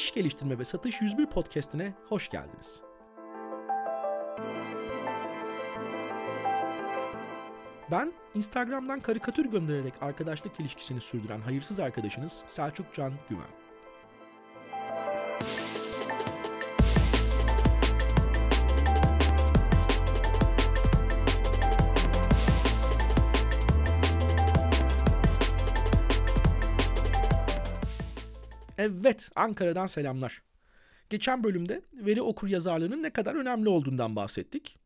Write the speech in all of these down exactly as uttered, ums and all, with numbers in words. İş Geliştirme ve Satış yüz bir Podcast'ine hoş geldiniz. Ben, Instagram'dan karikatür göndererek arkadaşlık ilişkisini sürdüren hayırsız arkadaşınız Selçuk Can Güven. Evet, Ankara'dan selamlar. Geçen bölümde veri okuryazarlığının ne kadar önemli olduğundan bahsettik.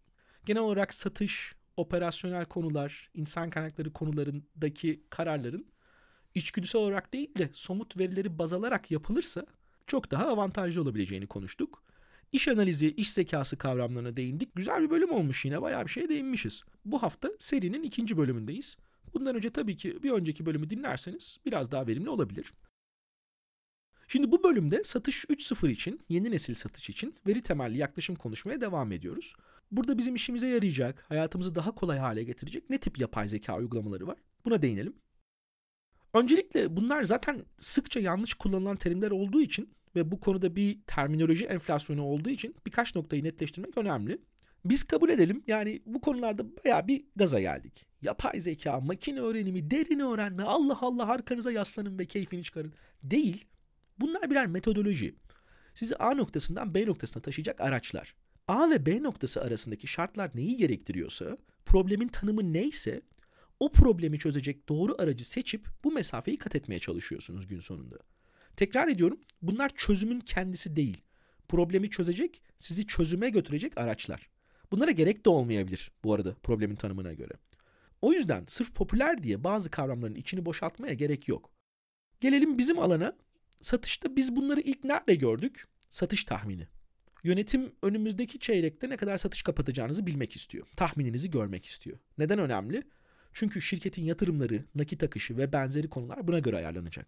Genel olarak satış, operasyonel konular, insan kaynakları konularındaki kararların içgüdüsel olarak değil de somut verileri baz alarak yapılırsa çok daha avantajlı olabileceğini konuştuk. İş analizi, iş zekası kavramlarına değindik. Güzel bir bölüm olmuş yine, bayağı bir şeye değinmişiz. Bu hafta serinin ikinci bölümündeyiz. Bundan önce tabii ki bir önceki bölümü dinlerseniz biraz daha verimli olabilir. Şimdi bu bölümde satış üç nokta sıfır için, yeni nesil satış için veri temelli yaklaşım konuşmaya devam ediyoruz. Burada bizim işimize yarayacak, hayatımızı daha kolay hale getirecek ne tip yapay zeka uygulamaları var? Buna değinelim. Öncelikle bunlar zaten sıkça yanlış kullanılan terimler olduğu için ve bu konuda bir terminoloji enflasyonu olduğu için birkaç noktayı netleştirmek önemli. Biz kabul edelim, yani bu konularda bayağı bir gaza geldik. Yapay zeka, makine öğrenimi, derin öğrenme, Allah Allah arkanıza yaslanın ve keyfini çıkarın değil. Bunlar birer metodoloji. Sizi A noktasından B noktasına taşıyacak araçlar. A ve B noktası arasındaki şartlar neyi gerektiriyorsa, problemin tanımı neyse, o problemi çözecek doğru aracı seçip bu mesafeyi kat etmeye çalışıyorsunuz gün sonunda. Tekrar ediyorum, bunlar çözümün kendisi değil. Problemi çözecek, sizi çözüme götürecek araçlar. Bunlara gerek de olmayabilir bu arada problemin tanımına göre. O yüzden sırf popüler diye bazı kavramların içini boşaltmaya gerek yok. Gelelim bizim alana. Satışta biz bunları ilk nerede gördük? Satış tahmini. Yönetim önümüzdeki çeyrekte ne kadar satış kapatacağınızı bilmek istiyor. Tahmininizi görmek istiyor. Neden önemli? Çünkü şirketin yatırımları, nakit akışı ve benzeri konular buna göre ayarlanacak.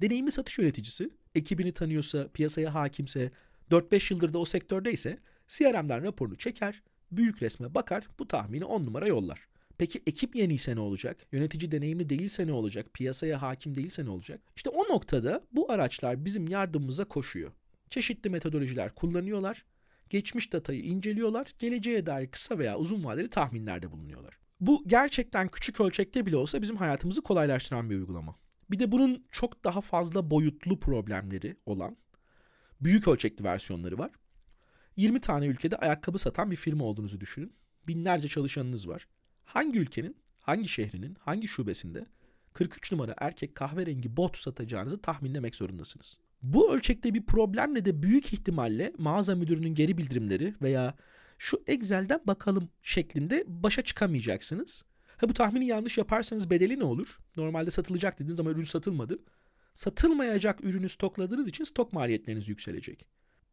Deneyimli satış yöneticisi, ekibini tanıyorsa, piyasaya hakimse, dört beş yıldır da o sektördeyse C R M'den raporunu çeker, büyük resme bakar, bu tahmini on numara yollar. Peki ekip yeniyse ne olacak? Yönetici deneyimli değilse ne olacak? Piyasaya hakim değilse ne olacak? İşte o noktada bu araçlar bizim yardımımıza koşuyor. Çeşitli metodolojiler kullanıyorlar. Geçmiş datayı inceliyorlar. Geleceğe dair kısa veya uzun vadeli tahminlerde bulunuyorlar. Bu gerçekten küçük ölçekte bile olsa bizim hayatımızı kolaylaştıran bir uygulama. Bir de bunun çok daha fazla boyutlu problemleri olan büyük ölçekli versiyonları var. yirmi tane ülkede ayakkabı satan bir firma olduğunuzu düşünün. Binlerce çalışanınız var. Hangi ülkenin, hangi şehrinin, hangi şubesinde kırk üç numara erkek kahverengi bot satacağınızı tahminlemek zorundasınız. Bu ölçekte bir problemle de büyük ihtimalle mağaza müdürünün geri bildirimleri veya şu Excel'den bakalım şeklinde başa çıkamayacaksınız. Ha, bu tahmini yanlış yaparsanız bedeli ne olur? Normalde satılacak dediniz ama ürün satılmadı. Satılmayacak ürünü stokladığınız için stok maliyetleriniz yükselecek.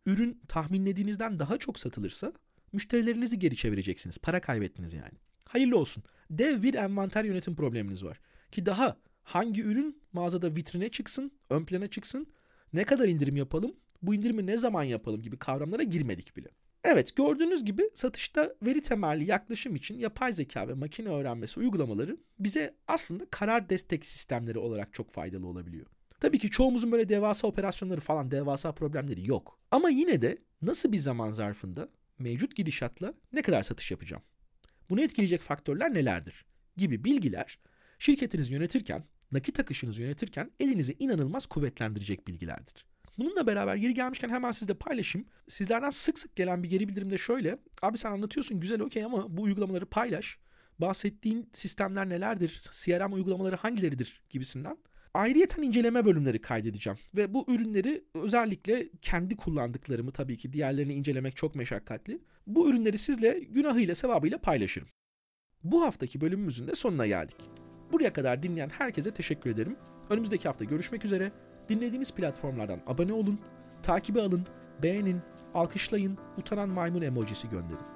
Ürün tahminlediğinizden daha çok satılırsa müşterilerinizi geri çevireceksiniz. Para kaybettiniz yani. Hayırlı olsun. Dev bir envanter yönetim probleminiz var. Ki daha hangi ürün mağazada vitrine çıksın, ön plana çıksın, ne kadar indirim yapalım, bu indirimi ne zaman yapalım gibi kavramlara girmedik bile. Evet, gördüğünüz gibi satışta veri temelli yaklaşım için yapay zeka ve makine öğrenmesi uygulamaları bize aslında karar destek sistemleri olarak çok faydalı olabiliyor. Tabii ki çoğumuzun böyle devasa operasyonları falan, devasa problemleri yok. Ama yine de nasıl bir zaman zarfında mevcut gidişatla ne kadar satış yapacağım? Bunu etkileyecek faktörler nelerdir gibi bilgiler şirketinizi yönetirken, nakit akışınızı yönetirken elinizi inanılmaz kuvvetlendirecek bilgilerdir. Bununla beraber yeri gelmişken hemen sizle paylaşayım. Sizlerden sık sık gelen bir geri bildirim de şöyle. Abi sen anlatıyorsun güzel okey ama bu uygulamaları paylaş. Bahsettiğin sistemler nelerdir? C R M uygulamaları hangileridir gibisinden. Ayrıyeten inceleme bölümleri kaydedeceğim. Ve bu ürünleri özellikle kendi kullandıklarımı, tabii ki diğerlerini incelemek çok meşakkatli. Bu ürünleri sizle günahıyla sevabıyla paylaşırım. Bu haftaki bölümümüzün de sonuna geldik. Buraya kadar dinleyen herkese teşekkür ederim. Önümüzdeki hafta görüşmek üzere. Dinlediğiniz platformlardan abone olun, takibe alın, beğenin, alkışlayın, utanan maymun emojisi gönderin.